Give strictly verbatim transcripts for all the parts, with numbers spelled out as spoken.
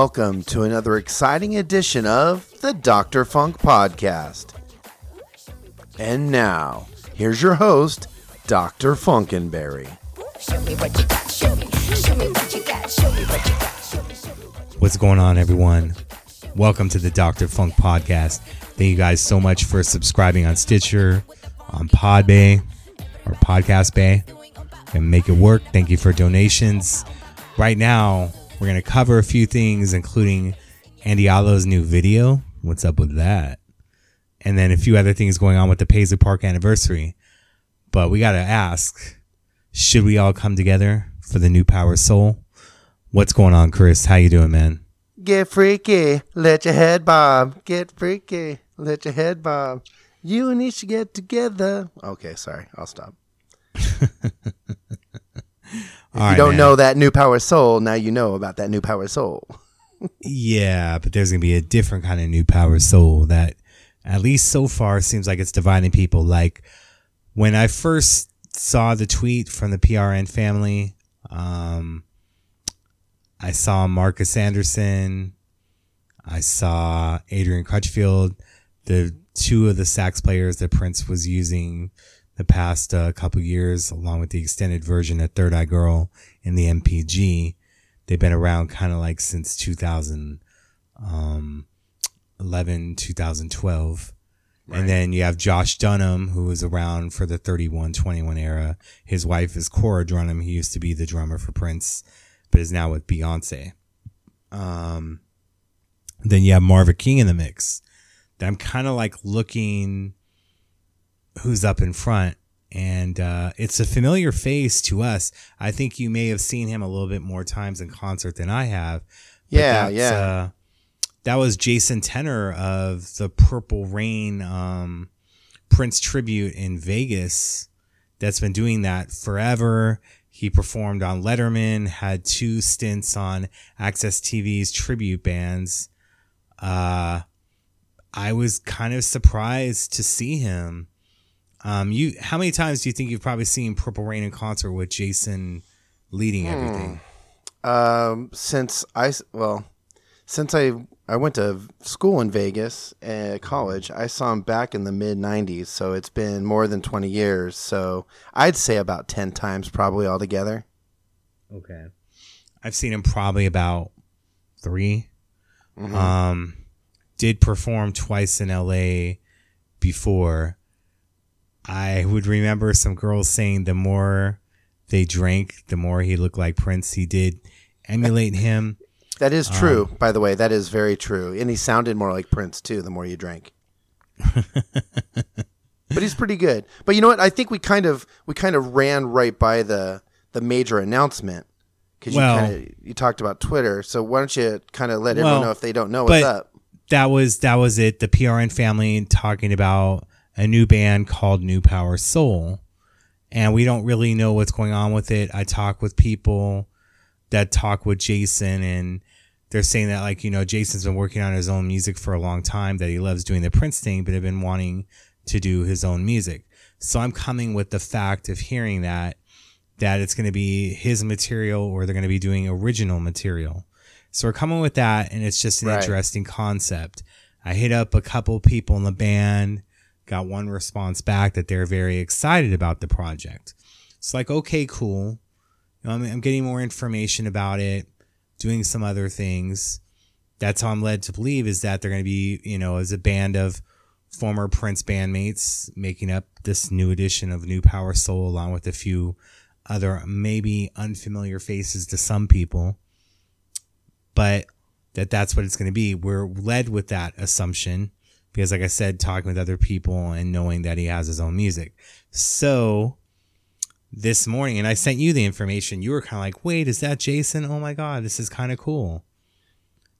Welcome to another exciting edition of the Doctor Funk Podcast. And now, here's your host, Doctor Funkenberry. What's going on, everyone? Welcome to the Doctor Funk Podcast. Thank you guys so much for subscribing on Stitcher, on Podbay, or Podcast Bay, and Make It Work. Thank you for donations. Right now, we're going to cover a few things, including Andy Allo's new video. What's up with that? And then a few other things going on with the Paisley Park anniversary. But we got to ask, should we all come together for the new Power Soul? What's going on, Chris? How you doing, man? Get freaky, let your head bob. Get freaky, let your head bob. You and each get together. Okay, sorry. I'll stop. If All you right, don't man. know that new Power Soul, now you know about that new Power Soul. Yeah, but there's going to be a different kind of new Power Soul that, at least so far, seems like it's dividing people. Like, when I first saw the tweet from the P R N family, um, I saw Marcus Anderson, I saw Adrian Crutchfield, the two of the sax players that Prince was using the past uh, couple years, along with the extended version of Third Eye Girl and the M P G. They've been around kind of like since two thousand eleven, two thousand twelve. Right. And then you have Josh Dunham, who was around for the thirty-one twenty-one era. His wife is Cora Dunham. He used to be the drummer for Prince, but is now with Beyonce. Um, then you have Marva King in the mix. I'm kind of like looking who's up in front, and uh, it's a familiar face to us. I think you may have seen him a little bit more times in concert than I have. Yeah, yeah. Uh, that was Jason Tenner of the Purple Rain um, Prince tribute in Vegas. That's been doing that forever. He performed on Letterman, had two stints on Access T V's tribute bands. Uh, I was kind of surprised to see him. Um, you, how many times do you think you've probably seen Purple Rain in concert with Jason leading hmm. everything? Um, since I well, since I I went to school in Vegas at college, I saw him back in the mid nineties. So it's been more than twenty years. So I'd say about ten times, probably altogether. Okay, I've seen him probably about three. Mm-hmm. Um, did perform twice in L A before. I would remember some girls saying the more they drank, the more he looked like Prince. He did emulate him. That is true, um, by the way. That is very true. And he sounded more like Prince, too, the more you drank. But he's pretty good. But you know what? I think we kind of we kind of ran right by the, the major announcement. Because you, well, you talked about Twitter. So why don't you kind of let well, everyone know if they don't know what's up. That was, that was it. The P R N family talking about a new band called New Power Soul, and we don't really know what's going on with it. I talk with people that talk with Jason, and they're saying that, like, you know, Jason's been working on his own music for a long time, that he loves doing the Prince thing, but have been wanting to do his own music. So I'm coming with the fact of hearing that, that it's going to be his material, or they're going to be doing original material. So we're coming with that, and it's just an right. interesting concept. I hit up a couple people in the band, got one response back that they're very excited about the project. It's like, okay, cool. You know, I'm, I'm getting more information about it, doing some other things. That's how I'm led to believe, is that they're going to be, you know, as a band of former Prince bandmates making up this new edition of New Power Soul, along with a few other maybe unfamiliar faces to some people. But that that's what it's going to be. We're led with that assumption, because, like I said, talking with other people and knowing that he has his own music. So this morning, and I sent you the information, you were kind of like, wait, is that Jason? Oh, my God, this is kind of cool.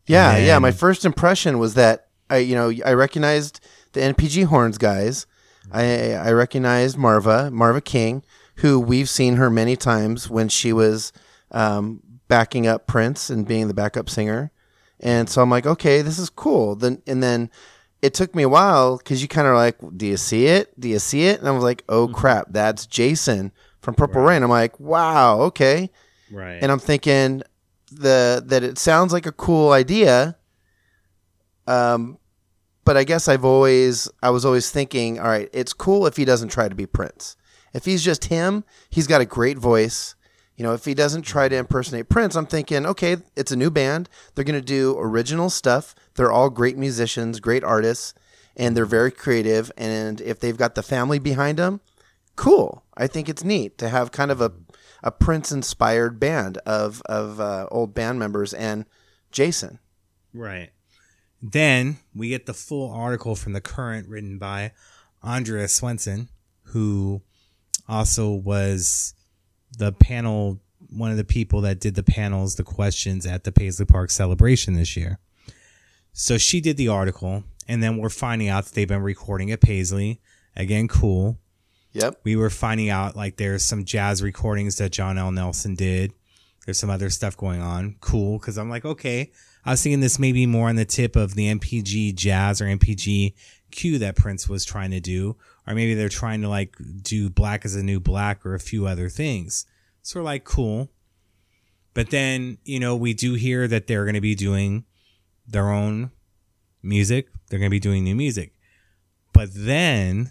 Yeah, then, yeah. My first impression was that, I, you know, I recognized the N P G Horns guys. I, I recognized Marva, Marva King, who we've seen her many times when she was um, backing up Prince and being the backup singer. And so I'm like, okay, this is cool. Then And then... it took me a while, because you kind of like, do you see it? Do you see it? And I was like, oh, crap, that's Jason from Purple right. Rain. I'm like, wow, okay. Right. And I'm thinking, the that it sounds like a cool idea. Um, but I guess I've always I was always thinking, all right, it's cool if he doesn't try to be Prince. If he's just him, he's got a great voice. You know, if he doesn't try to impersonate Prince, I'm thinking, okay, it's a new band. They're going to do original stuff. They're all great musicians, great artists, and they're very creative. And if they've got the family behind them, cool. I think it's neat to have kind of a, a Prince-inspired band of, of uh, old band members and Jason. Right. Then we get the full article from The Current written by Andrea Swensson, who also was the panel, one of the people that did the panels, the questions at the Paisley Park celebration this year. So she did the article, and then we're finding out that they've been recording at Paisley. Again, cool. Yep. We were finding out, like, there's some jazz recordings that John L. Nelson did. There's some other stuff going on. Cool, because I'm like, okay, I was thinking this maybe more on the tip of the M P G jazz or M P G Q that Prince was trying to do. Or maybe they're trying to, like, do Black is the New Black or a few other things. So we're like, cool. But then, you know, we do hear that they're going to be doing their own music. They're going to be doing new music. But then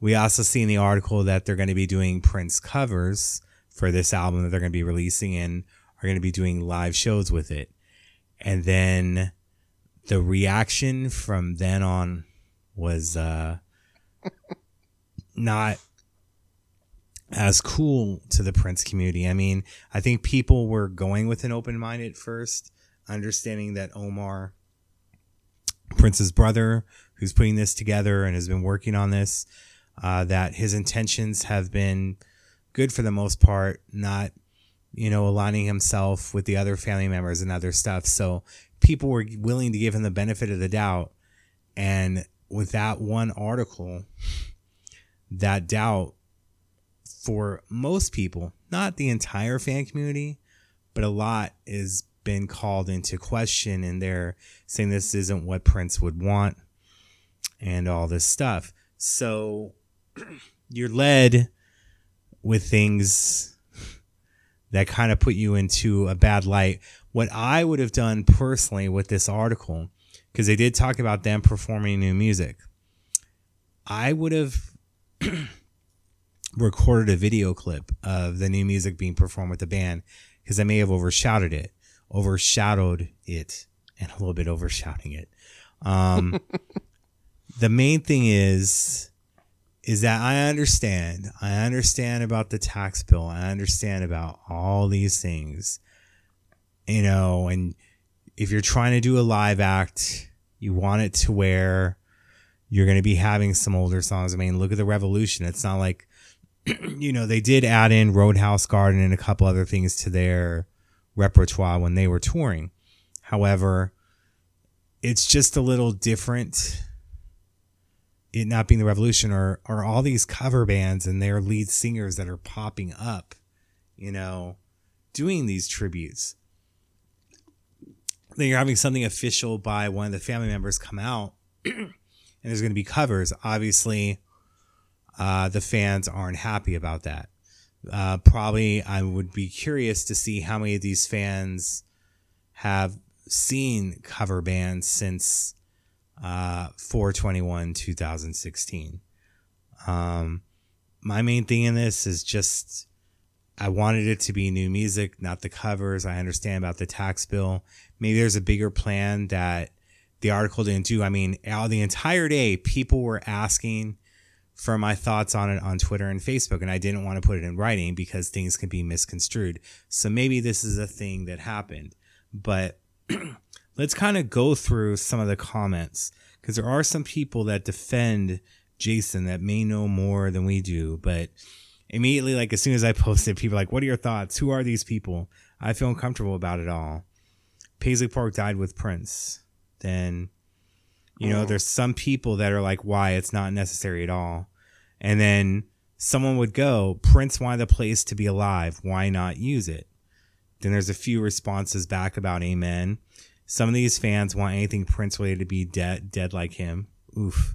we also see in the article that they're going to be doing Prince covers for this album that they're going to be releasing and are going to be doing live shows with it. And then the reaction from then on was uh, not as cool to the Prince community. I mean, I think people were going with an open mind at first, understanding that Omar, Prince's brother, who's putting this together and has been working on this, uh, that his intentions have been good for the most part, not, you know, aligning himself with the other family members and other stuff. So people were willing to give him the benefit of the doubt. And with that one article, that doubt for most people, not the entire fan community, but a lot has been called into question, and they're saying this isn't what Prince would want and all this stuff. So you're led with things that kind of put you into a bad light. What I would have done personally with this article, because they did talk about them performing new music, I would have recorded a video clip of the new music being performed with the band, because I may have overshadowed it, overshadowed it, and a little bit overshouting it. Um, the main thing is, is that I understand. I understand about the tax bill. I understand about all these things, you know, and if you're trying to do a live act, you want it to where you're going to be having some older songs. I mean, look at The Revolution. It's not like, you know, they did add in Roadhouse Garden and a couple other things to their repertoire when they were touring. However, it's just a little different, it not being The Revolution or, or all these cover bands and their lead singers that are popping up, you know, doing these tributes. Then you're having something official by one of the family members come out and there's going to be covers. Obviously, uh, the fans aren't happy about that. Uh, probably I would be curious to see how many of these fans have seen cover bands since uh, four twenty-one, twenty sixteen. Um, my main thing in this is just I wanted it to be new music, not the covers. I understand about the tax bill. Maybe there's a bigger plan that the article didn't do. I mean, all the entire day, people were asking for my thoughts on it on Twitter and Facebook, and I didn't want to put it in writing because things can be misconstrued. So maybe this is a thing that happened. But let's kind of go through some of the comments, because there are some people that defend Jason that may know more than we do, but immediately, like as soon as I posted, people were like, what are your thoughts? Who are these people? I feel uncomfortable about it all. Paisley Park died with Prince. Then, you know, oh. There's some people that are like, why? It's not necessary at all. And then someone would go, Prince wanted the place to be alive. Why not use it? Then there's a few responses back about amen. Some of these fans want anything Prince related to be dead, dead like him. Oof.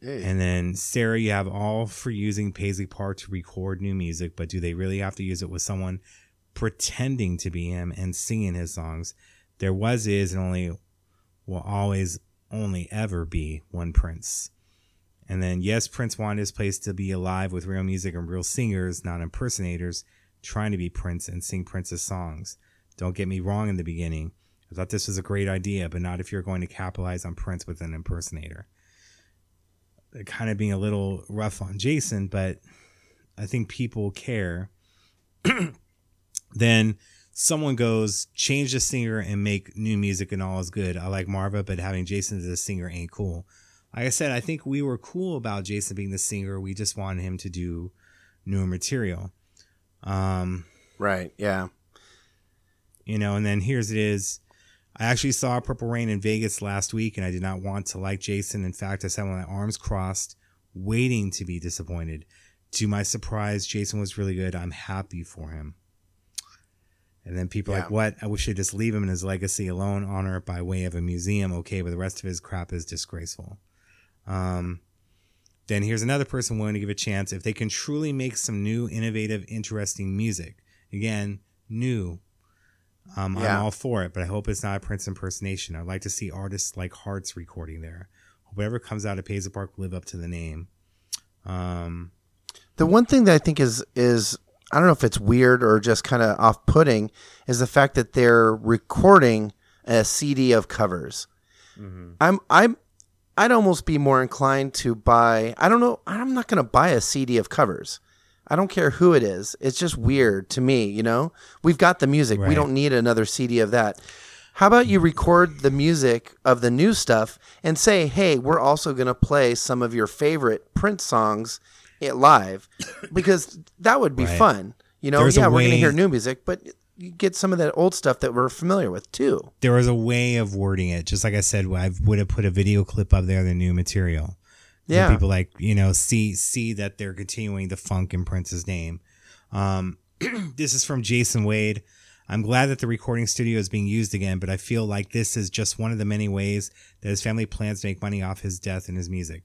Hey. And then, Sarah, you have all for using Paisley Park to record new music, but do they really have to use it with someone pretending to be him and singing his songs. There was, is, and only will always only ever be one Prince. And then, yes, Prince wanted his place to be alive with real music and real singers, not impersonators, trying to be Prince and sing Prince's songs. Don't get me wrong in the beginning. I thought this was a great idea, but not if you're going to capitalize on Prince with an impersonator. Kind of being a little rough on Jason, but I think people care. Then someone goes, change the singer and make new music and all is good. I like Marva, but having Jason as a singer ain't cool. Like I said, I think we were cool about Jason being the singer. We just wanted him to do newer material. Um, right, yeah. You know, and then here's it is. I actually saw Purple Rain in Vegas last week, and I did not want to like Jason. In fact, I sat with my arms crossed, waiting to be disappointed. To my surprise, Jason was really good. I'm happy for him. And then people yeah. are like, what? I wish I'd just leave him and his legacy alone, honor it by way of a museum. Okay, but the rest of his crap is disgraceful. Um, then here's another person willing to give a chance if they can truly make some new, innovative, interesting music. Again, new. Um, yeah. I'm all for it, but I hope it's not a Prince impersonation. I'd like to see artists like Hearts recording there. Whoever comes out of Paisley Park will live up to the name. Um, the one thing that I think is is I don't know if it's weird or just kind of off-putting is the fact that they're recording a C D of covers. Mm-hmm. I'm I'm I'd almost be more inclined to buy. I don't know. I'm not going to buy a C D of covers. I don't care who it is. It's just weird to me, you know? We've got the music. Right. We don't need another C D of that. How about you record the music of the new stuff and say, hey, we're also going to play some of your favorite Prince songs live, because that would be right. fun. You know, There's yeah, we're going to hear new music, but you get some of that old stuff that we're familiar with, too. There was a way of wording it. Just like I said, I would have put a video clip up there of the new material. Yeah, people like, you know, see see that they're continuing the funk in Prince's name. Um, this is from Jason Wade. I'm glad that the recording studio is being used again, but I feel like this is just one of the many ways that his family plans to make money off his death and his music.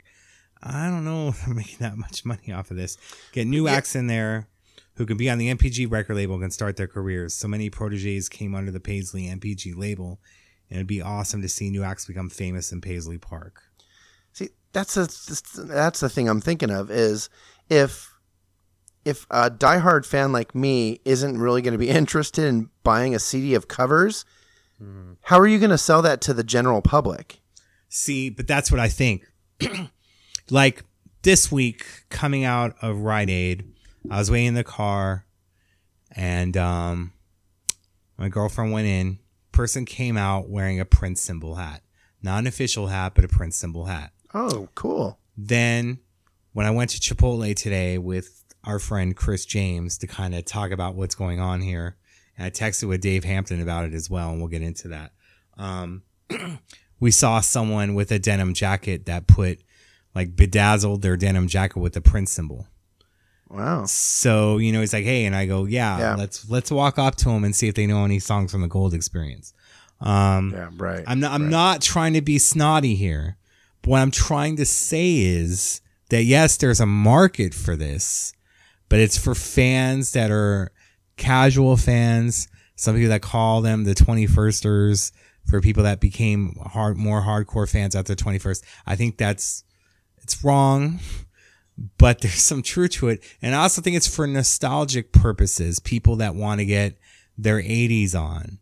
I don't know if I'm making that much money off of this. Get new yeah. acts in there who can be on the M P G record label and can start their careers. So many proteges came under the Paisley M P G label, and it'd be awesome to see new acts become famous in Paisley Park. That's a, that's the thing I'm thinking of is if if a diehard fan like me isn't really going to be interested in buying a C D of covers, mm-hmm. how are you going to sell that to the general public? See, but that's what I think. Like this week coming out of Rite Aid, I was waiting in the car and um, my girlfriend went in. Person came out wearing a Prince symbol hat. Not an official hat, but a Prince symbol hat. Oh, cool. Then when I went to Chipotle today with our friend Chris James to kind of talk about what's going on here, and I texted with Dave Hampton about it as well, and we'll get into that. Um, we saw someone with a denim jacket that put, like, bedazzled their denim jacket with the Prince symbol. Wow. So, you know, he's like, hey, and I go, yeah, yeah. let's let's walk up to him and see if they know any songs from the Gold Experience. Um, yeah, right. I'm not, I'm right. not trying to be snotty here. What I'm trying to say is that, yes, there's a market for this, but it's for fans that are casual fans, some people that call them the twenty-firsters, for people that became hard, more hardcore fans after the twenty-first. I think that's it's wrong, but there's some truth to it. And I also think it's for nostalgic purposes, people that want to get their eighties on,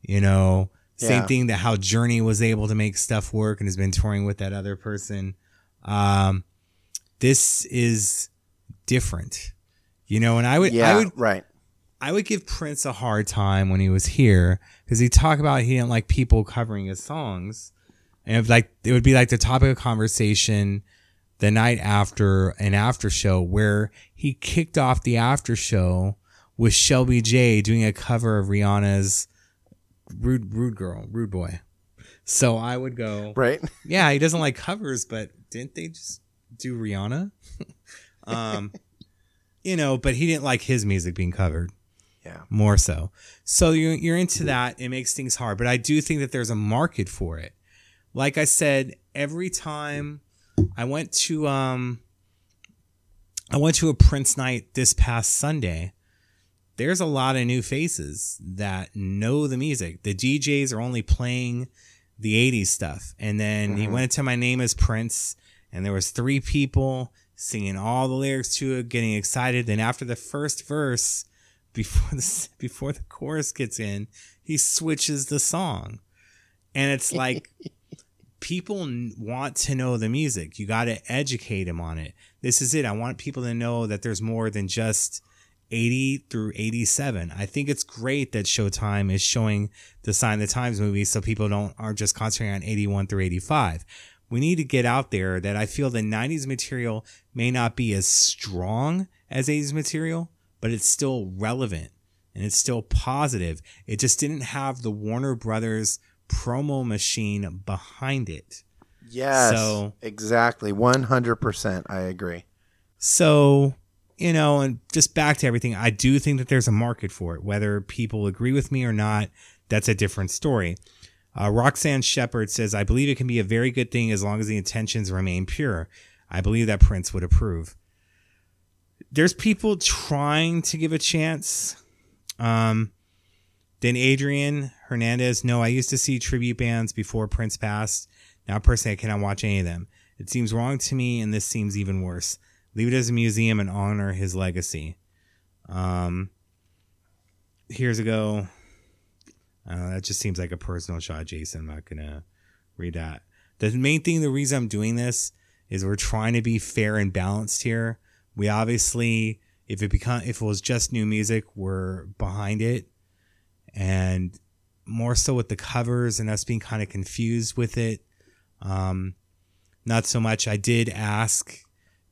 you know. Same yeah. thing that how Journey was able to make stuff work and has been touring with that other person. Um, this is different, you know, and I would, yeah, I would, right. I would give Prince a hard time when he was here because he talked about he didn't like people covering his songs. And it would, like, it would be like the topic of conversation the night after an after show where he kicked off the after show with Shelby J doing a cover of Rihanna's Rude, rude girl, rude boy. So I would go, right? Yeah, he doesn't like covers, but didn't they just do Rihanna? um, you know, but he didn't like his music being covered. Yeah, more so. So you're you're into that. It makes things hard, but I do think that there's a market for it. Like I said, every time I went to um, I went to a Prince night this past Sunday, there's a lot of new faces that know the music. The D Js are only playing the eighties stuff. And then mm-hmm. he went into My Name is Prince, and there was three people singing all the lyrics to it, getting excited. Then after the first verse, before the, before the chorus gets in, he switches the song. And it's like, people want to know the music. You got to educate them on it. This is it. I want people to know that there's more than just eighty through eighty-seven. I think it's great that Showtime is showing the Sign of the Times movies so people don't aren't just concentrating on eighty-one through eighty-five. We need to get out there that I feel the nineties material may not be as strong as eighties material, but it's still relevant and it's still positive. It just didn't have the Warner Brothers promo machine behind it. Yes, so, exactly. one hundred percent. I agree. So, you know, and just back to everything, I do think that there's a market for it. Whether people agree with me or not, that's a different story. Uh, Roxanne Shepard says, I believe it can be a very good thing as long as the intentions remain pure. I believe that Prince would approve. There's people trying to give a chance. Um, then Adrian Hernandez, no, I used to see tribute bands before Prince passed. Now, personally, I cannot watch any of them. It seems wrong to me, and this seems even worse. Leave it as a museum and honor his legacy. Um, here's a go. Uh, that just seems like a personal shot, Jason. I'm not going to read that. The main thing, the reason I'm doing this is we're trying to be fair and balanced here. We obviously, if it become, if it was just new music, we're behind it. And more so with the covers and us being kind of confused with it. Um, not so much. I did ask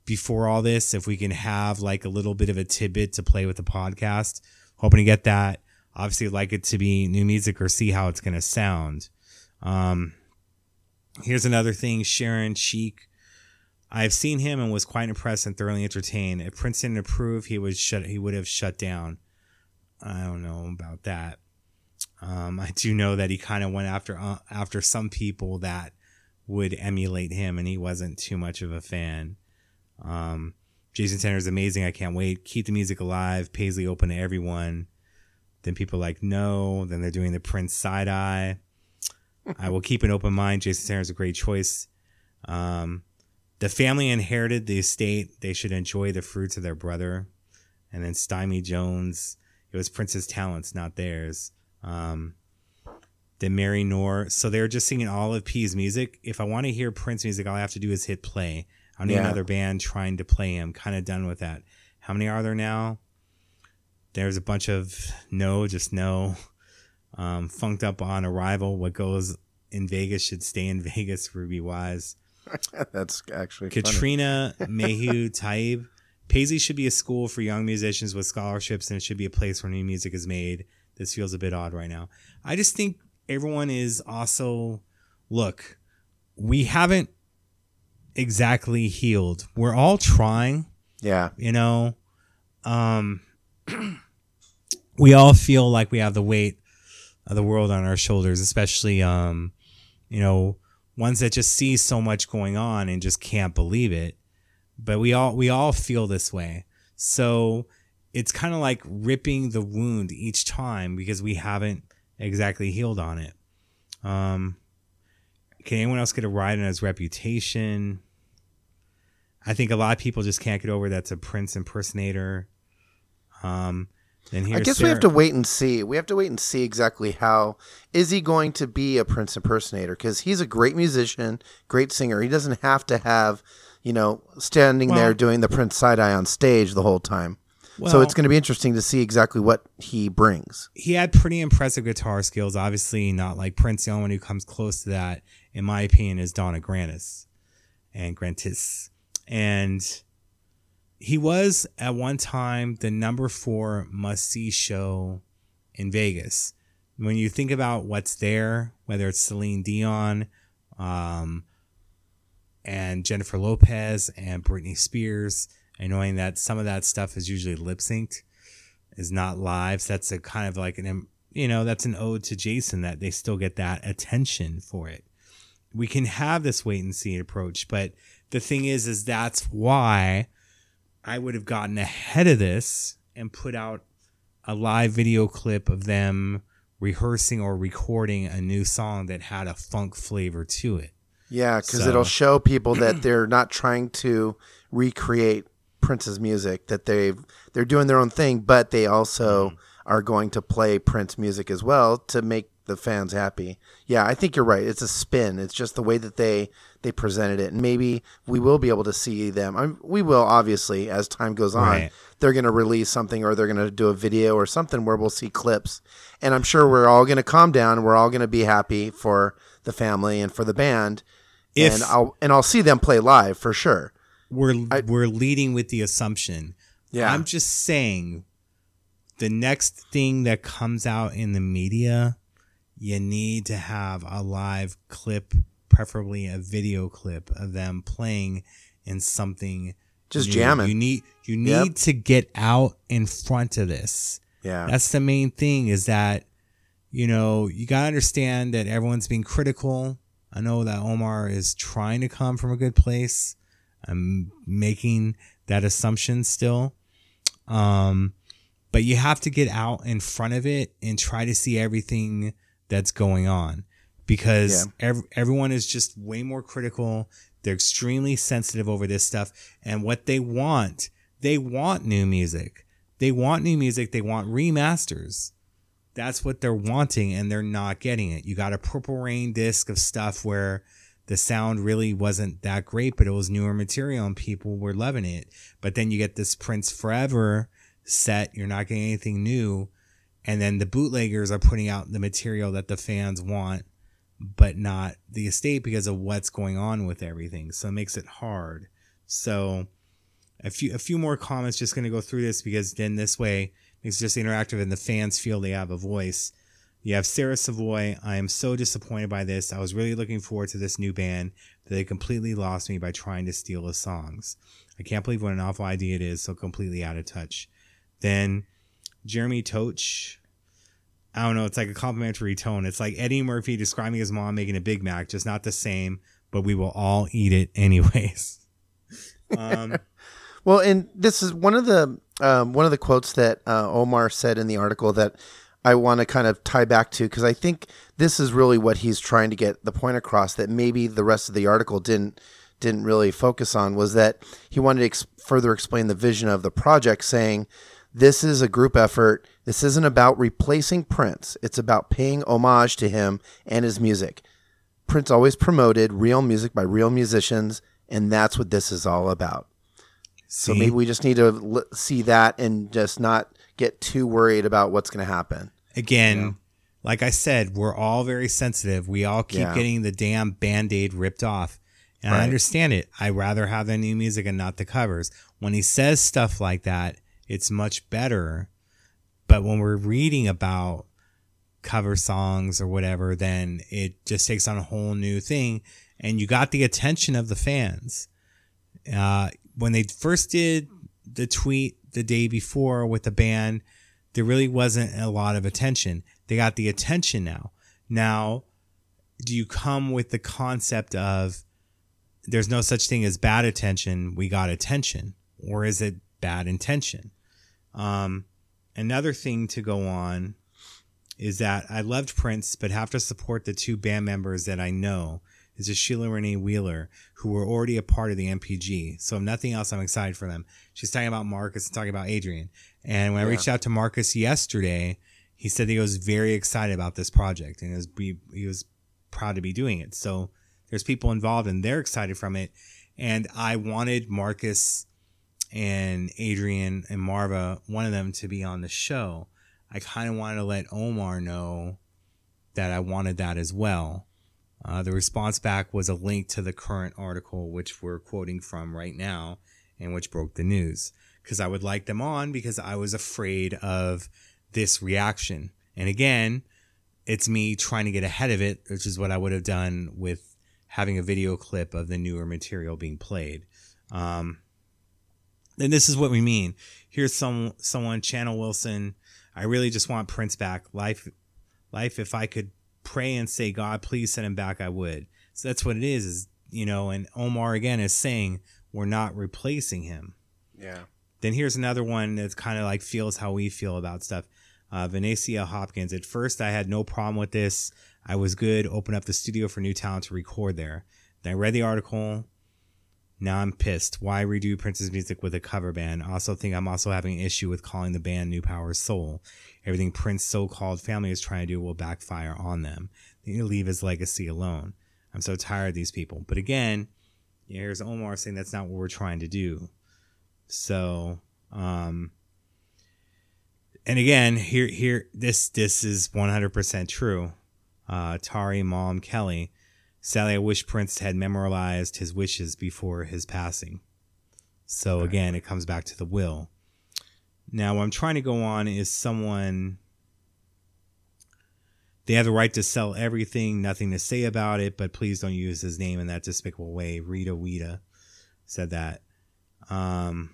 before all this if we can have like a little bit of a tidbit to play with the podcast. Hoping to get that. Obviously, I'd like it to be new music or see how it's going to sound. Um, here's another thing. Sharon Sheik. I've seen him and was quite impressed and thoroughly entertained. If Prince didn't approve, he would shut. He would have shut down. I don't know about that. Um, I do know that he kind of went after uh, after some people that would emulate him, and he wasn't too much of a fan. Um, Jason Tenner is amazing. I can't wait. Keep the music alive. Paisley open to everyone. Then people are like, no. Then they're doing the Prince side eye. I will keep an open mind. Jason Tenner is a great choice. Um, the family inherited the estate. They should enjoy the fruits of their brother. And then Stymie Jones. It was Prince's talents, not theirs. Um, then Mary Noor. So they're just singing all of P's music. If I want to hear Prince music, all I have to do is hit play. I need yeah. another band trying to play him. Kind of done with that. How many are there now? There's a bunch of no, just no. Um, Funked Up on Arrival. What goes in Vegas should stay in Vegas, Ruby Wise. That's actually Katrina Mayhew Taib. Paisley should be a school for young musicians with scholarships, and it should be a place where new music is made. This feels a bit odd right now. I just think everyone is also, look, we haven't exactly healed. We're all trying. Yeah. You know, um, we all feel like we have the weight of the world on our shoulders, especially, um, you know, ones that just see so much going on and just can't believe it. But we all we all feel this way. So it's kind of like ripping the wound each time because we haven't exactly healed on it. Um, can anyone else get a ride on his reputation? I think a lot of people just can't get over that's a Prince impersonator. Um, and here's I guess Sarah. We have to wait and see. We have to wait and see exactly how is he going to be a Prince impersonator, because he's a great musician, great singer. He doesn't have to have... you know, standing well, there doing the Prince side eye on stage the whole time. Well, so it's going to be interesting to see exactly what he brings. He had pretty impressive guitar skills. Obviously not like Prince. The only one who comes close to that, in my opinion, is Donna Grantis and Grantis. And he was at one time the number four must-see show in Vegas. When you think about what's there, whether it's Celine Dion, um, and Jennifer Lopez and Britney Spears, and knowing that some of that stuff is usually lip synced, is not live. So that's a kind of like an, you know, that's an ode to Jason that they still get that attention for it. We can have this wait and see approach, but the thing is, is that's why I would have gotten ahead of this and put out a live video clip of them rehearsing or recording a new song that had a funk flavor to it. Yeah, because so. it'll show people that they're not trying to recreate Prince's music, that they've, they're doing their own thing, but they also mm. are going to play Prince music as well to make the fans happy. Yeah, I think you're right. It's a spin. It's just the way that they, they presented it. And maybe we will be able to see them. I'm, we will, obviously, as time goes on. Right. They're going to release something, or they're going to do a video or something where we'll see clips. And I'm sure we're all going to calm down. We're all going to be happy for the family and for the band. If and I'll and I'll see them play live for sure. We're I, we're leading with the assumption. Yeah. I'm just saying the next thing that comes out in the media, you need to have a live clip, preferably a video clip of them playing in something. Just new. Jamming. You need you need yep. to get out in front of this. Yeah. That's the main thing, is that, you know, you got to understand that everyone's being critical. I know that Omar is trying to come from a good place. I'm making that assumption still. Um, but you have to get out in front of it and try to see everything that's going on, because yeah. ev- everyone is just way more critical. They're extremely sensitive over this stuff. And what they want, they want new music. They want new music. They want remasters. That's what they're wanting, and they're not getting it. You got a Purple Rain disc of stuff where the sound really wasn't that great, but it was newer material and people were loving it. But then you get this Prince Forever set. You're not getting anything new. And then the bootleggers are putting out the material that the fans want, but not the estate, because of what's going on with everything. So it makes it hard. So a few, a few more comments, just going to go through this, because then this way, it's just interactive and the fans feel they have a voice. You have Sarah Savoy. I am so disappointed by this. I was really looking forward to this new band, but they completely lost me by trying to steal the songs. I can't believe what an awful idea it is. So completely out of touch. Then Jeremy Toch. I don't know. It's like a complimentary tone. It's like Eddie Murphy describing his mom making a Big Mac. Just not the same, but we will all eat it anyways. Um, well, and this is one of the... Um, one of the quotes that uh, Omar said in the article that I want to kind of tie back to, because I think this is really what he's trying to get the point across that maybe the rest of the article didn't didn't really focus on, was that he wanted to ex- further explain the vision of the project, saying this is a group effort. This isn't about replacing Prince. It's about paying homage to him and his music. Prince always promoted real music by real musicians, and that's what this is all about. See? So maybe we just need to see that and just not get too worried about what's going to happen. Again, you know? Like I said, we're all very sensitive. We all keep yeah. getting the damn Band-Aid ripped off. And right. I understand it. I'd rather have the new music and not the covers. When he says stuff like that, it's much better. But when we're reading about cover songs or whatever, then it just takes on a whole new thing. And you got the attention of the fans. Uh When they first did the tweet the day before with the band, there really wasn't a lot of attention. They got the attention now. Now, do you come with the concept of there's no such thing as bad attention, we got attention? Or is it bad intention? Um, another thing to go on is that I loved Prince, but have to support the two band members that I know. Is Sheila Renee Wheeler, who were already a part of the M P G. So if nothing else, I'm excited for them. She's talking about Marcus and talking about Adrian. And when yeah. I reached out to Marcus yesterday, he said that he was very excited about this project and was, he was proud to be doing it. So there's people involved and they're excited from it. And I wanted Marcus and Adrian and Marva, one of them, to be on the show. I kind of wanted to let Omar know that I wanted that as well. Uh, the response back was a link to the current article, which we're quoting from right now and which broke the news, because I would like them on because I was afraid of this reaction. And again, it's me trying to get ahead of it, which is what I would have done with having a video clip of the newer material being played. Um, and this is what we mean. Here's some someone, Channel Wilson. I really just want Prince back. Life, life, if I could pray and say, God, please send him back, I would. So that's what it is, is, you know, and Omar again is saying we're not replacing him. Yeah. Then here's another one that kind of like feels how we feel about stuff. Uh, Vanessa Hopkins. At first, I had no problem with this. I was good. Open up the studio for new talent to record there. Then I read the article. Now I'm pissed. Why redo Prince's music with a cover band? Also think I'm also having an issue with calling the band New Power Soul. Everything Prince's so-called family is trying to do will backfire on them. They need to leave his legacy alone. I'm so tired of these people. But again, here's Omar saying that's not what we're trying to do. So, um, and again, here, here, this, this is one hundred percent true. Uh, Tari Mom Kelly. Sally, I wish Prince had memorialized his wishes before his passing. So again, it comes back to the will. Now, what I'm trying to go on is someone, they have the right to sell everything, nothing to say about it, but please don't use his name in that despicable way. Rita Wita said that. Um,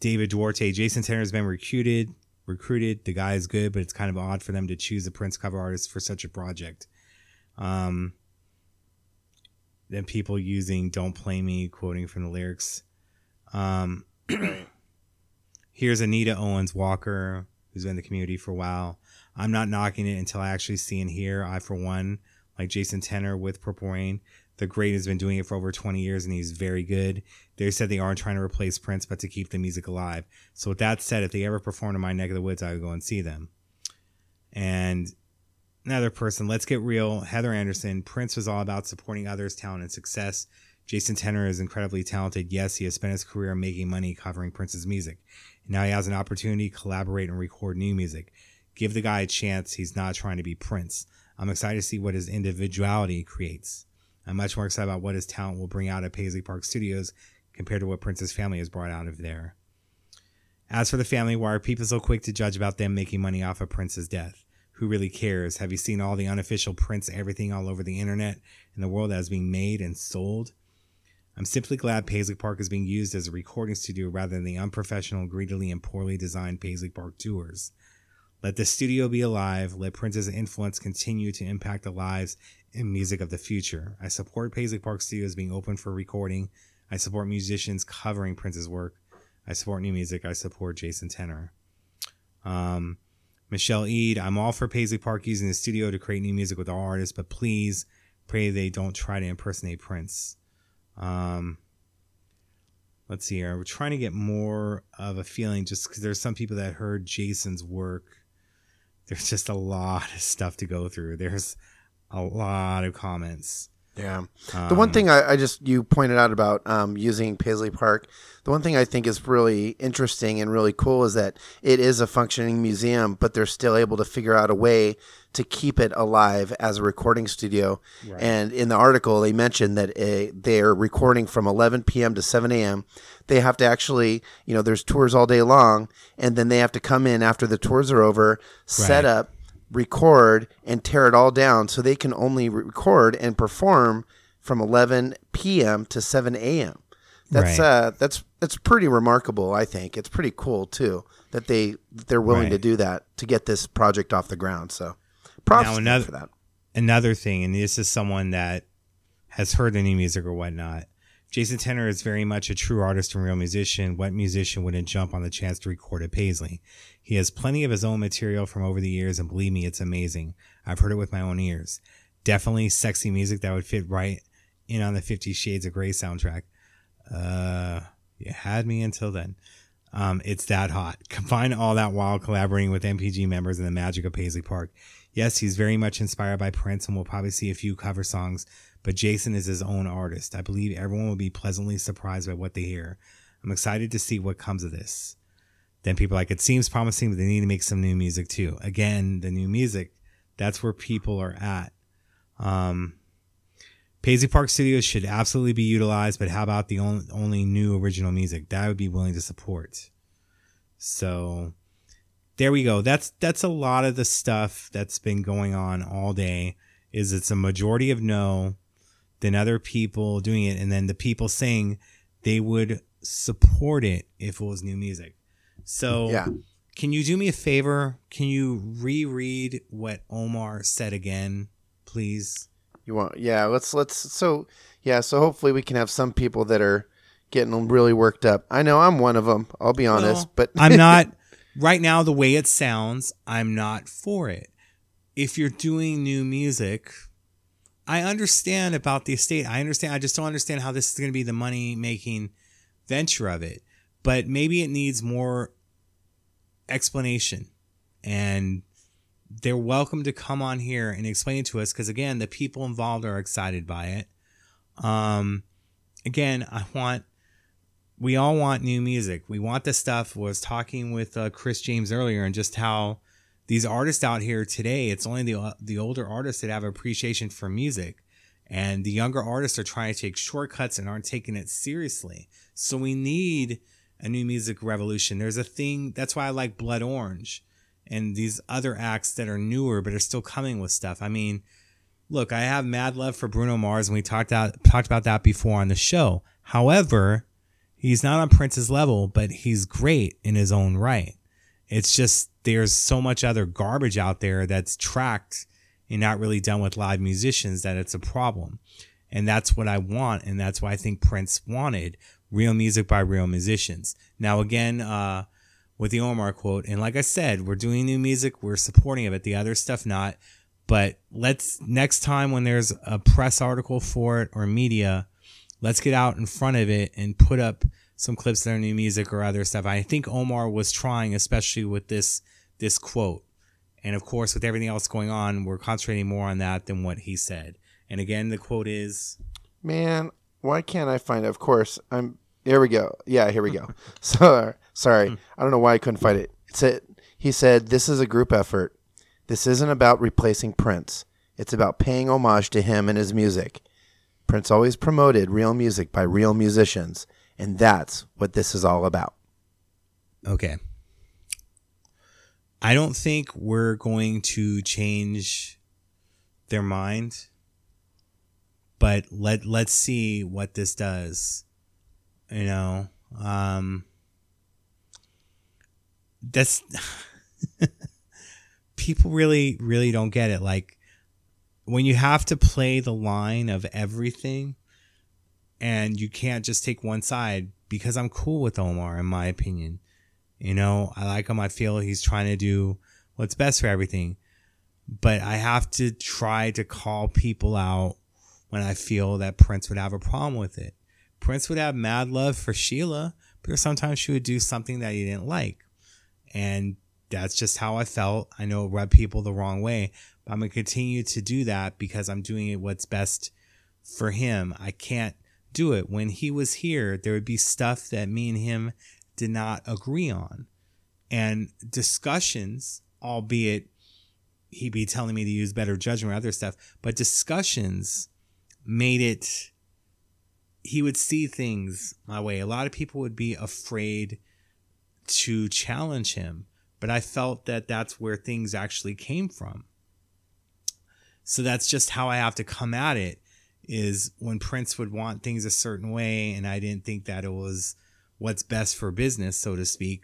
David Duarte, Jason Tenner has been recruited. recruited. The guy is good, but it's kind of odd for them to choose a Prince cover artist for such a project. Um, then people using Don't Play Me, quoting from the lyrics. Um, here's Anita Owens Walker, who's been in the community for a while. I'm not knocking it until I actually see and hear. I, for one, like Jason Tenner with Purple Rain, the Great has been doing it for over twenty years, and he's very good. They said they aren't trying to replace Prince, but to keep the music alive. So with that said, if they ever performed in my neck of the woods, I would go and see them. And another person, let's get real, Heather Anderson. Prince was all about supporting others' talent and success. Jason Tenner is incredibly talented. Yes, he has spent his career making money covering Prince's music. And now he has an opportunity to collaborate and record new music. Give the guy a chance. He's not trying to be Prince. I'm excited to see what his individuality creates. I'm much more excited about what his talent will bring out at Paisley Park Studios compared to what Prince's family has brought out of there. As for the family, why are people so quick to judge about them making money off of Prince's death? Who really cares? Have you seen all the unofficial Prince everything all over the internet and the world that is being made and sold? I'm simply glad Paisley Park is being used as a recording studio rather than the unprofessional, greedily, and poorly designed Paisley Park tours. Let the studio be alive. Let Prince's influence continue to impact the lives and music of the future. I support Paisley Park Studios being open for recording. I support musicians covering Prince's work. I support new music. I support Jason Tenner. Um, Michelle Eid, I'm all for Paisley Park using the studio to create new music with all artists, but please pray they don't try to impersonate Prince. Um, let's see here. We're trying to get more of a feeling just because there's some people that heard Jason's work. There's just a lot of stuff to go through. There's a lot of comments. Yeah. Um, the one thing I, I just, you pointed out about um, using Paisley Park, the one thing I think is really interesting and really cool is that it is a functioning museum, but they're still able to figure out a way to keep it alive as a recording studio. Right. And in the article, they mentioned that a, they're recording from eleven p.m. to seven a.m. They have to actually, you know, there's tours all day long, and then they have to come in after the tours are over, right. set up, record, and tear it all down, so they can only record and perform from eleven p.m. to seven a.m. That's right. uh, that's that's pretty remarkable. I think it's pretty cool too that they they're willing right. to do that to get this project off the ground. So, props now, another, for that. Another thing, and this is someone that has heard any music or whatnot. Jason Tenner is very much a true artist and real musician. What musician wouldn't jump on the chance to record at Paisley? He has plenty of his own material from over the years, and believe me, it's amazing. I've heard it with my own ears. Definitely sexy music that would fit right in on the Fifty Shades of Grey soundtrack. Uh, you had me until then. Um, it's that hot. Combine all that while collaborating with M P G members and the magic of Paisley Park. Yes, he's very much inspired by Prince, and we'll probably see a few cover songs, but Jason is his own artist. I believe everyone will be pleasantly surprised by what they hear. I'm excited to see what comes of this. Then people are like, it seems promising, but they need to make some new music too. Again, the new music, that's where people are at. Um, Paisley Park Studios should absolutely be utilized, but how about the only, only new original music? That I would be willing to support. So there we go. That's, that's a lot of the stuff that's been going on all day. Is it's a majority of no, then other people doing it, and then the people saying they would support it if it was new music. So yeah. Can you do me a favor? Can you reread what Omar said again, please? You want? Yeah, let's let's so yeah, so hopefully we can have some people that are, getting them really worked up. I know I'm one of them. I'll be honest, well, but I'm not right now. The way it sounds, I'm not for it. If you're doing new music, I understand about the estate. I understand. I just don't understand how this is going to be the money making venture of it, but maybe it needs more explanation, and they're welcome to come on here and explain it to us. Cause again, the people involved are excited by it. Um, again, I want, we all want new music. We want this stuff. I was talking with uh, Chris James earlier, and just how these artists out here today, it's only the, the older artists that have appreciation for music, and the younger artists are trying to take shortcuts and aren't taking it seriously. So we need a new music revolution. There's a thing. That's why I like Blood Orange and these other acts that are newer, but are still coming with stuff. I mean, look, I have mad love for Bruno Mars, and we talked out, talked about that before on the show. However, he's not on Prince's level, but he's great in his own right. It's just there's so much other garbage out there that's tracked and not really done with live musicians that it's a problem. And that's what I want, and that's why I think Prince wanted real music by real musicians. Now, again, uh, with the Omar quote, and like I said, we're doing new music, we're supporting it, but the other stuff not. But let's, next time when there's a press article for it or media, let's get out in front of it and put up some clips of their new music or other stuff. I think Omar was trying, especially with this this quote. And of course, with everything else going on, we're concentrating more on that than what he said. And again, the quote is... Man, why can't I find it? Of course, I'm... Here we go. Yeah, here we go. so, sorry. I don't know why I couldn't find it. It's a, he said, this is a group effort. This isn't about replacing Prince. It's about paying homage to him and his music. Prince always promoted real music by real musicians, and that's what this is all about. Okay. I don't think we're going to change their mind, but let, let's see what this does. You know, um, that's people really, really don't get it. Like when you have to play the line of everything and you can't just take one side, because I'm cool with Omar, in my opinion. You know, I like him. I feel he's trying to do what's best for everything. But I have to try to call people out when I feel that Prince would have a problem with it. Prince would have mad love for Sheila, but sometimes she would do something that he didn't like. And that's just how I felt. I know it rubbed people the wrong way, but I'm going to continue to do that because I'm doing it what's best for him. I can't do it. When he was here, there would be stuff that me and him did not agree on, and discussions, albeit he'd be telling me to use better judgment or other stuff, but discussions made it, he would see things my way. A lot of people would be afraid to challenge him, but I felt that that's where things actually came from. So that's just how I have to come at it, is when Prince would want things a certain way and I didn't think that it was what's best for business, so to speak,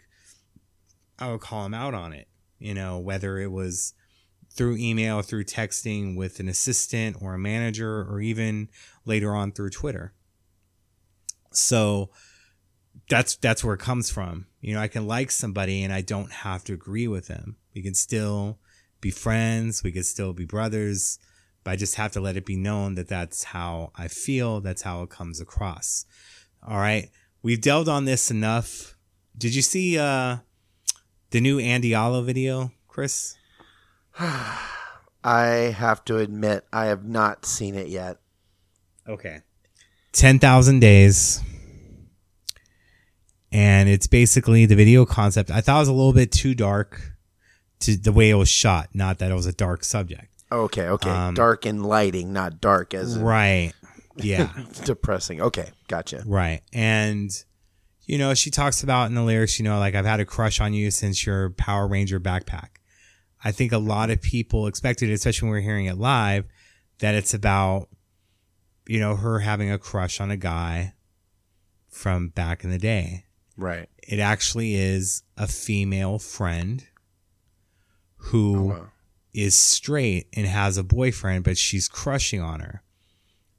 I would call him out on it. You know, whether it was through email, through texting with an assistant or a manager, or even later on through Twitter. So that's, that's where it comes from. You know, I can like somebody and I don't have to agree with them. We can still be friends. We can still be brothers, but I just have to let it be known that that's how I feel. That's how it comes across. All right. We've delved on this enough. Did you see uh, the new Andy Allo video, Chris? I have to admit, I have not seen it yet. Okay. ten thousand days. And it's basically the video concept. I thought it was a little bit too dark to the way it was shot. Not that it was a dark subject. Okay, okay. Um, dark in lighting, not dark as in- right. Yeah. Depressing. Okay. Gotcha. Right. And, you know, she talks about in the lyrics, you know, like, I've had a crush on you since your Power Ranger backpack. I think a lot of people expected, especially when we were hearing it live, that it's about, you know, her having a crush on a guy from back in the day. Right. It actually is a female friend who oh, wow. is straight and has a boyfriend, but she's crushing on her.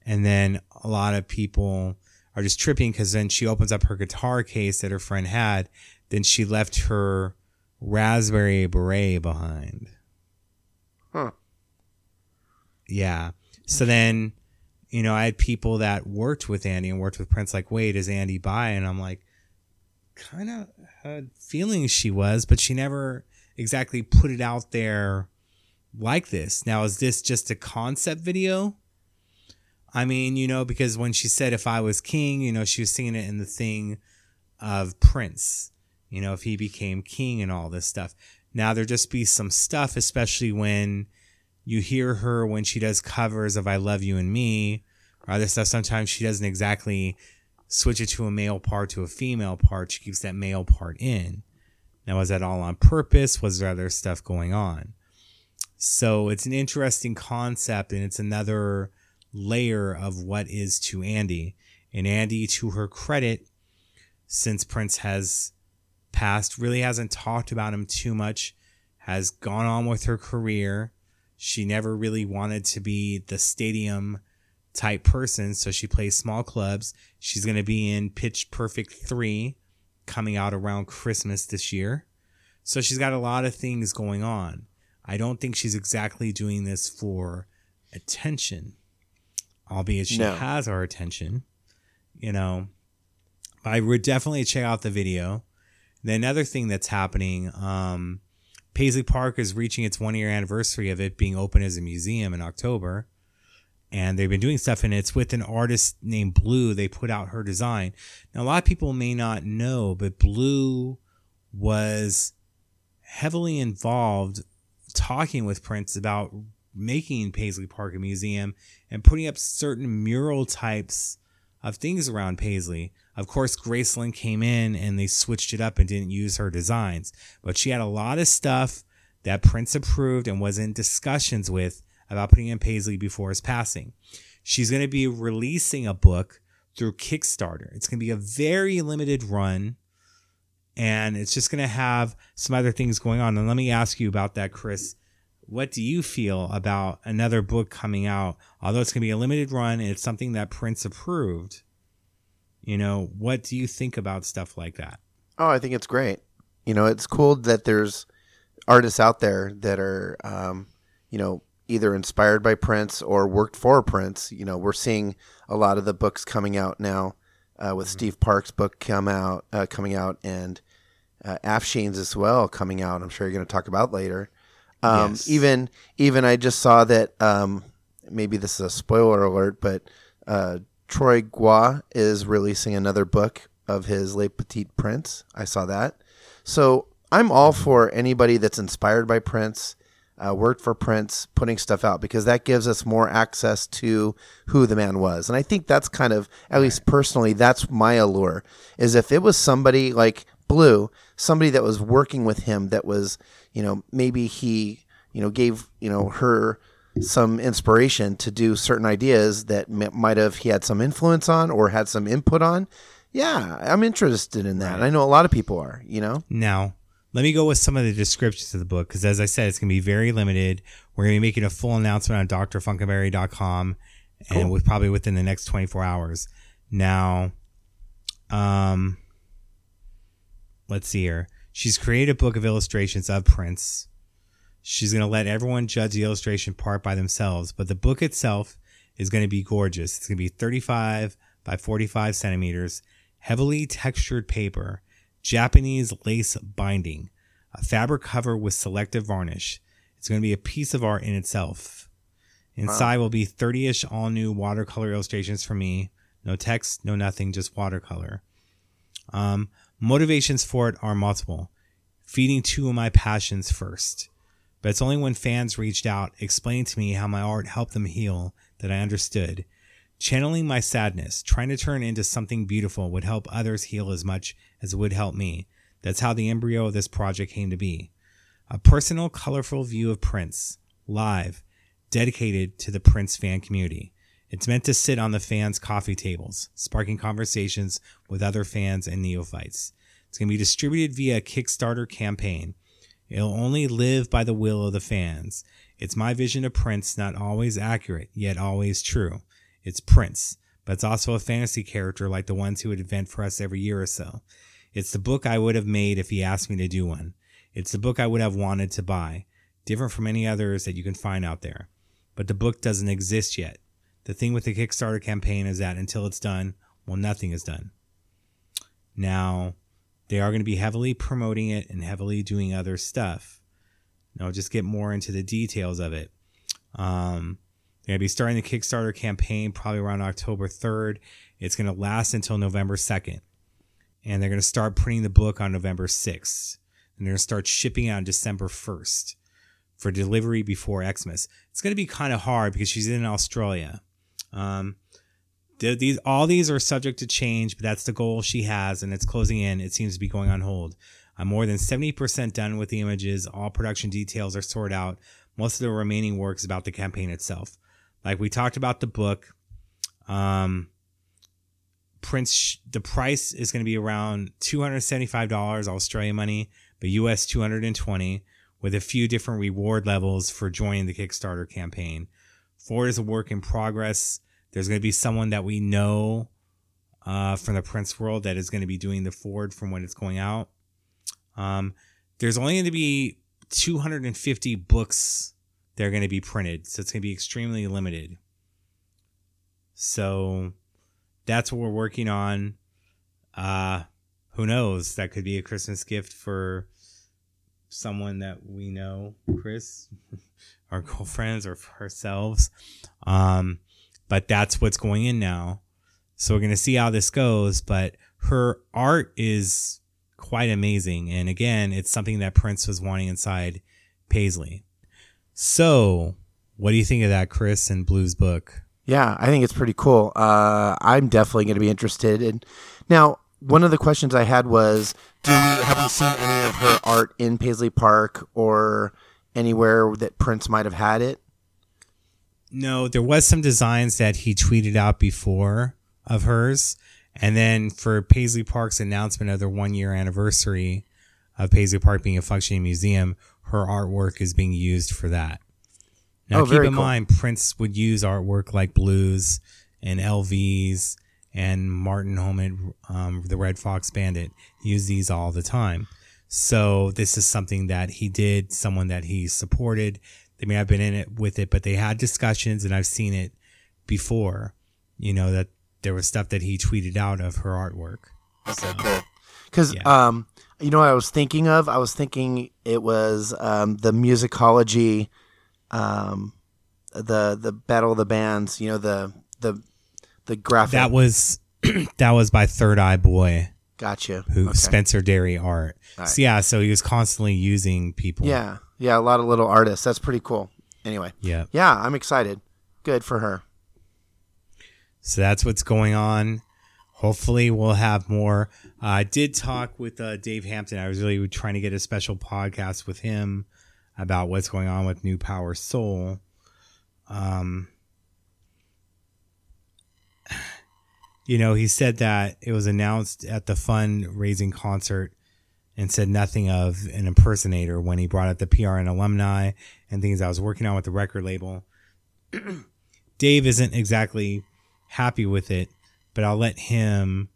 And then a lot of people are just tripping, because then she opens up her guitar case that her friend had. Then she left her Raspberry Beret behind. Huh. Yeah. So then, you know, I had people that worked with Andy and worked with Prince like, wait, is Andy bi? And I'm like, kind of had feelings she was, but she never exactly put it out there like this. Now, is this just a concept video? I mean, you know, because when she said if I was king, you know, she was singing it in the thing of Prince, you know, if he became king and all this stuff. Now, there just be some stuff, especially when you hear her when she does covers of I Love You and Me or other stuff. Sometimes she doesn't exactly switch it to a male part to a female part. She keeps that male part in. Now, was that all on purpose? Was there other stuff going on? So it's an interesting concept, and it's another layer of what is to Andy. And Andy, to her credit, since Prince has passed, really hasn't talked about him too much, has gone on with her career. She never really wanted to be the stadium type person, so she plays small clubs. She's going to be in Pitch Perfect three coming out around Christmas this year. So she's got a lot of things going on. I don't think she's exactly doing this for attention, albeit she no. has our attention, you know. But I would definitely check out the video. Then another thing that's happening, um, Paisley Park is reaching its one-year anniversary of it being open as a museum in October. And they've been doing stuff, and it's with an artist named Blue. They put out her design. Now, a lot of people may not know, but Blue was heavily involved talking with Prince about making Paisley Park a museum and putting up certain mural types of things around Paisley. Of course, Graceland came in and they switched it up and didn't use her designs. But she had a lot of stuff that Prince approved and was in discussions with about putting in Paisley before his passing. She's going to be releasing a book through Kickstarter. It's going to be a very limited run, and it's just going to have some other things going on. And let me ask you about that, Chris. What do you feel about another book coming out? Although it's going to be a limited run and it's something that Prince approved, you know, what do you think about stuff like that? Oh, I think it's great. You know, it's cool that there's artists out there that are, um, you know, either inspired by Prince or worked for Prince. You know, we're seeing a lot of the books coming out now uh, with mm-hmm. Steve Park's book come out, uh, coming out and uh, Afshin's as well coming out. I'm sure you're going to talk about later. Um, yes. Even, even I just saw that um, maybe this is a spoiler alert, but uh, Troy Gua is releasing another book of his Les Petits Princes. I saw that. So I'm all for anybody that's inspired by Prince, uh, worked for Prince, putting stuff out, because that gives us more access to who the man was. And I think that's kind of, at least personally, that's my allure, is if it was somebody like Blue, somebody that was working with him, that was, you know, maybe he, you know, gave, you know, her some inspiration to do certain ideas that m- might have he had some influence on or had some input on. Yeah, I'm interested in that. And I know a lot of people are, you know. Now, let me go with some of the descriptions of the book, because as I said, it's going to be very limited. We're going to be making a full announcement on d r funkenberry dot com and cool. with probably within the next twenty-four hours. Now, um, let's see here. She's created a book of illustrations of Prince. She's going to let everyone judge the illustration part by themselves, but the book itself is going to be gorgeous. It's going to be thirty-five by forty-five centimeters, heavily textured paper, Japanese lace binding, a fabric cover with selective varnish. It's going to be a piece of art in itself. Inside wow. will be thirty-ish all new watercolor illustrations for me. No text, no nothing, just watercolor. Um, motivations for it are multiple. Feeding two of my passions first. But it's only when fans reached out, explained to me how my art helped them heal, that I understood. Channeling my sadness, trying to turn into something beautiful, would help others heal as much as it would help me. That's how the embryo of this project came to be. A personal, colorful view of Prince, live, dedicated to the Prince fan community. It's meant to sit on the fans' coffee tables, sparking conversations with other fans and neophytes. It's going to be distributed via a Kickstarter campaign. It'll only live by the will of the fans. It's my vision of Prince, not always accurate, yet always true. It's Prince, but it's also a fantasy character like the ones he would invent for us every year or so. It's the book I would have made if he asked me to do one. It's the book I would have wanted to buy, different from any others that you can find out there. But the book doesn't exist yet. The thing with the Kickstarter campaign is that until it's done, well, nothing is done. Now, they are going to be heavily promoting it and heavily doing other stuff. And I'll just get more into the details of it. Um, they're going to be starting the Kickstarter campaign probably around October third. It's going to last until November second. And they're going to start printing the book on November sixth. And they're going to start shipping out on December first for delivery before Xmas. It's going to be kind of hard because she's in Australia. Um, these, all these are subject to change, but that's the goal she has, and it's closing in. It seems to be going on hold. I'm more than seventy percent done with the images. All production details are sorted out. Most of the remaining work is about the campaign itself. Like we talked about the book, um... Prince, the price is going to be around two hundred seventy-five dollars Australian money, but U S two hundred twenty dollars, with a few different reward levels for joining the Kickstarter campaign. Four is a work in progress. There's going to be someone that we know uh, from the Prince world that is going to be doing the forward from when it's going out. Um, there's only going to be two hundred fifty books that are going to be printed, so it's going to be extremely limited. So that's what we're working on. Uh, who knows? That could be a Christmas gift for someone that we know, Chris, our girlfriends, or for ourselves. Um, but that's what's going in now. So we're going to see how this goes. But her art is quite amazing. And again, it's something that Prince was wanting inside Paisley. So what do you think of that, Chris, and Blue's book? Yeah, I think it's pretty cool. Uh, I'm definitely going to be interested. And now, one of the questions I had was, do we, have we seen any of her art in Paisley Park or anywhere that Prince might have had it? No, there was some designs that he tweeted out before of hers. And then for Paisley Park's announcement of their one-year anniversary of Paisley Park being a functioning museum, her artwork is being used for that. Now, oh, keep in cool. mind, Prince would use artwork like Blues and L V's and Martin Holman, um, the Red Fox Bandit, use these all the time. So this is something that he did, someone that he supported. They may have been in it with it, but they had discussions, and I've seen it before, you know, that there was stuff that he tweeted out of her artwork. Okay, so, cool. Because, yeah. um, you know what I was thinking of? I was thinking it was um, the musicology... Um, the the Battle of the Bands, you know, the the the graphic that was that was by Third Eye Boy. Gotcha. Who okay. Spencer Derry art. Right. So yeah, so he was constantly using people. Yeah, yeah, a lot of little artists. That's pretty cool. Anyway, yeah, yeah, I'm excited. Good for her. So that's what's going on. Hopefully, we'll have more. Uh, I did talk with uh, Dave Hampton. I was really trying to get a special podcast with him about what's going on with New Power Soul. Um, you know, he said that it was announced at the fundraising concert and said nothing of an impersonator when he brought up the P R N alumni and things I was working on with the record label. Dave isn't exactly happy with it, but I'll let him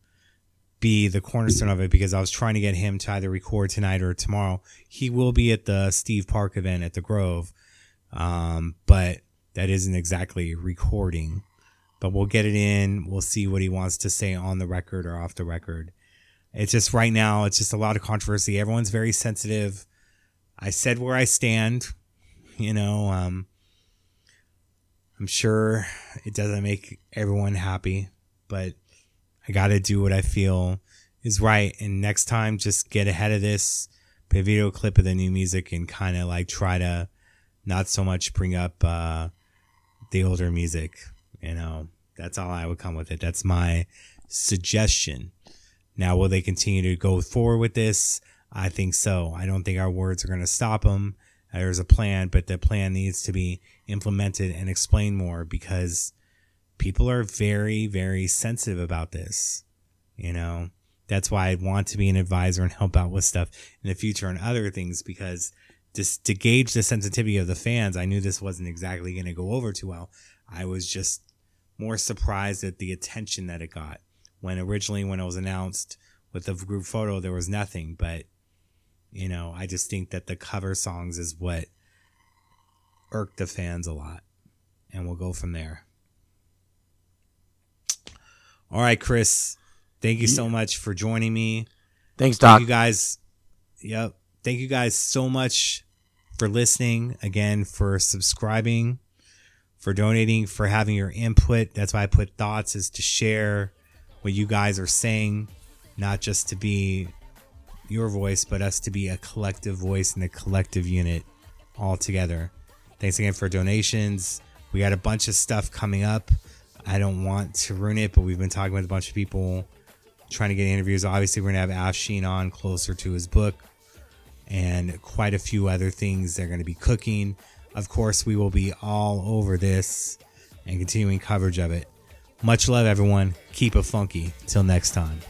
be the cornerstone of it because I was trying to get him to either record tonight or tomorrow. He will be at the Steve Park event at the Grove, um, but that isn't exactly recording. But we'll get it in. We'll see what he wants to say on the record or off the record. It's just right now, it's just a lot of controversy. Everyone's very sensitive. I said where I stand. You know, um, I'm sure it doesn't make everyone happy, but I got to do what I feel is right. And next time, just get ahead of this, put a video clip of the new music and kind of like try to not so much bring up uh, the older music. You know, that's all I would come with it. That's my suggestion. Now, will they continue to go forward with this? I think so. I don't think our words are going to stop them. There's a plan, but the plan needs to be implemented and explained more because people are very, very sensitive about this. You know, that's why I want to be an advisor and help out with stuff in the future and other things, because just to gauge the sensitivity of the fans, I knew this wasn't exactly going to go over too well. I was just more surprised at the attention that it got. When originally, when it was announced with the group photo, there was nothing. But, you know, I just think that the cover songs is what irked the fans a lot. And we'll go from there. All right, Chris. Thank you so much for joining me. Thanks, Doc. Thank you guys. Yep. Thank you guys so much for listening. Again, for subscribing, for donating, for having your input. That's why I put thoughts, is to share what you guys are saying, not just to be your voice, but us to be a collective voice and a collective unit all together. Thanks again for donations. We got a bunch of stuff coming up. I don't want to ruin it, but we've been talking with a bunch of people, trying to get interviews. Obviously, we're going to have Afshin on closer to his book, and quite a few other things they're going to be cooking. Of course, we will be all over this and continuing coverage of it. Much love, everyone. Keep it funky. Till next time.